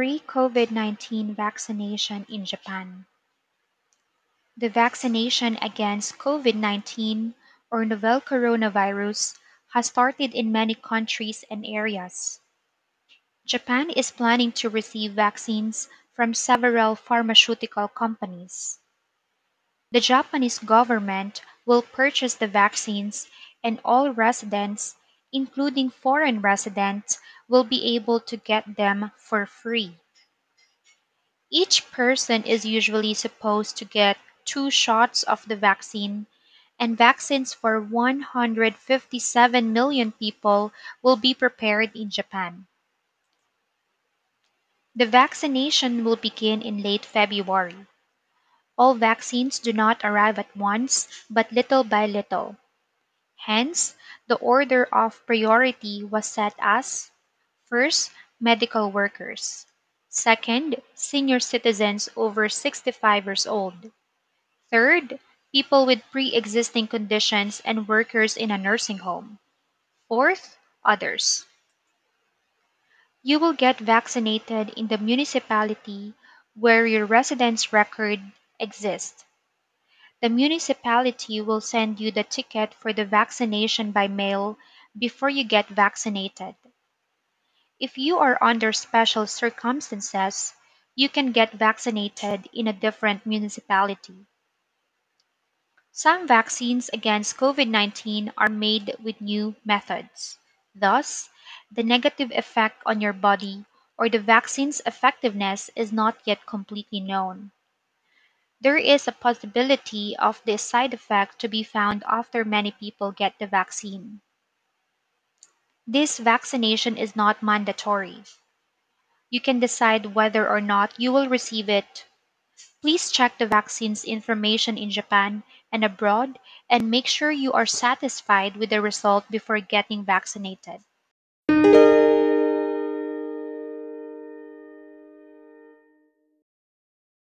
free COVID-19 vaccination in Japan. The vaccination against COVID-19 or novel coronavirus has started in many countries and areas. Japan is planning to receive vaccines from several pharmaceutical companies. The Japanese government will purchase the vaccines, and all residents, including foreign residents, will be able to get them for free. Each person is usually supposed to get 2 shots of the vaccine, and vaccines for 157 million people will be prepared in Japan. The vaccination will begin in late February. All vaccines do not arrive at once, but little by little. Hence, the order of priority was set as: first, medical workers; second, senior citizens over 65 years old; third, people with pre-existing conditions and workers in a nursing home; fourth, others. You will get vaccinated in the municipality where your residence record exists. The municipality will send you the ticket for the vaccination by mail before you get vaccinated. If you are under special circumstances, you can get vaccinated in a different municipality. Some vaccines against COVID-19 are made with new methods. Thus, the negative effect on your body or the vaccine's effectiveness is not yet completely known. There is a possibility of this side effect to be found after many people get the vaccine. This vaccination is not mandatory. You can decide whether or not you will receive it. Please check the vaccine's information in Japan and abroad, and make sure you are satisfied with the result before getting vaccinated.